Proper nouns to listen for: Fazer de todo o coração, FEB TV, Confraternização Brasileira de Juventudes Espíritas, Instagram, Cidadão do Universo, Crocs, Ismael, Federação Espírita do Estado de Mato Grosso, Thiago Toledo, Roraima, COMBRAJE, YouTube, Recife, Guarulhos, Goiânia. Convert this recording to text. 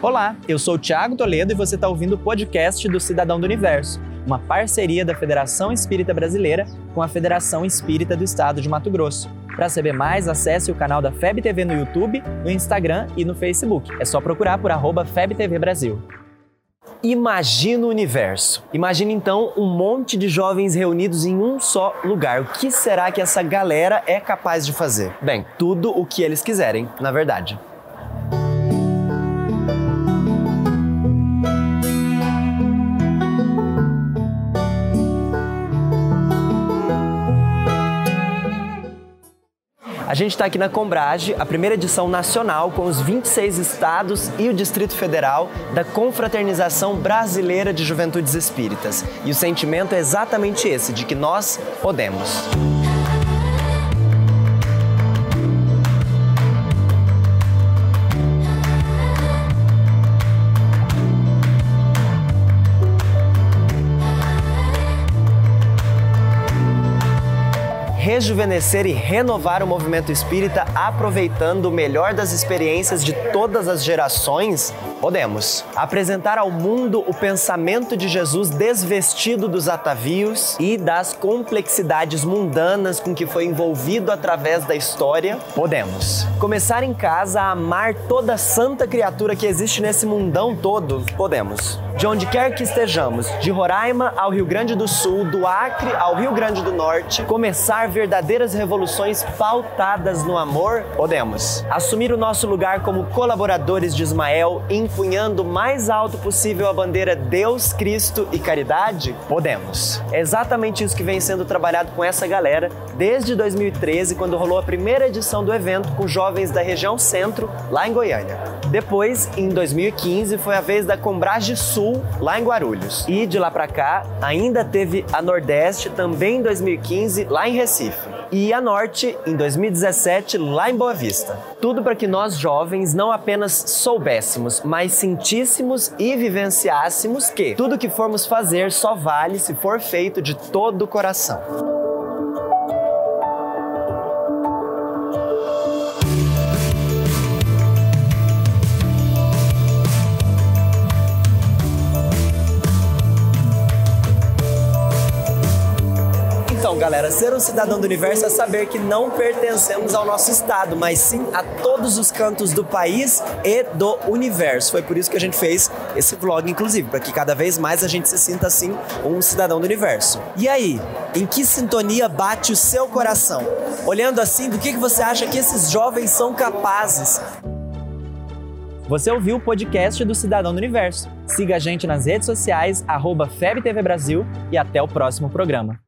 Olá, eu sou o Thiago Toledo e você está ouvindo o podcast do Cidadão do Universo, uma parceria da Federação Espírita Brasileira com a Federação Espírita do Estado de Mato Grosso. Para saber mais, acesse o canal da FEB TV no YouTube, no Instagram e no Facebook. É só procurar por @FebTVBrasil. Imagina o universo. Imagina então um monte de jovens reunidos em um só lugar. O que será que essa galera é capaz de fazer? Bem, tudo o que eles quiserem, na verdade. A gente está aqui na COMBRAJE, a primeira edição nacional com os 26 estados e o Distrito Federal da Confraternização Brasileira de Juventudes Espíritas. E o sentimento é exatamente esse, de que nós podemos. Rejuvenescer e renovar o movimento espírita aproveitando o melhor das experiências de todas as gerações? Podemos. Apresentar ao mundo o pensamento de Jesus desvestido dos atavios e das complexidades mundanas com que foi envolvido através da história? Podemos. Começar em casa a amar toda santa criatura que existe nesse mundão todo? Podemos. De onde quer que estejamos, de Roraima ao Rio Grande do Sul, do Acre ao Rio Grande do Norte, começar verdadeiras revoluções pautadas no amor? Podemos. Assumir o nosso lugar como colaboradores de Ismael, empunhando o mais alto possível a bandeira Deus, Cristo e Caridade? Podemos. É exatamente isso que vem sendo trabalhado com essa galera desde 2013, quando rolou a primeira edição do evento com jovens da região centro, lá em Goiânia. Depois, em 2015, foi a vez da Combraje Sul, lá em Guarulhos. E de lá pra cá, ainda teve a Nordeste, também em 2015, lá em Recife. E a Norte, em 2017, lá em Boa Vista. Tudo para que nós, jovens, não apenas soubéssemos, mas sentíssemos e vivenciássemos que tudo que formos fazer só vale se for feito de todo o coração. Galera, ser um cidadão do universo é saber que não pertencemos ao nosso estado, mas sim a todos os cantos do país e do universo. Foi por isso que a gente fez esse vlog, inclusive, para que cada vez mais a gente se sinta, assim, um cidadão do universo. E aí, em que sintonia bate o seu coração? Olhando assim, do que você acha que esses jovens são capazes? Você ouviu o podcast do Cidadão do Universo. Siga a gente nas redes sociais, @FebTV Brasil, e até o próximo programa.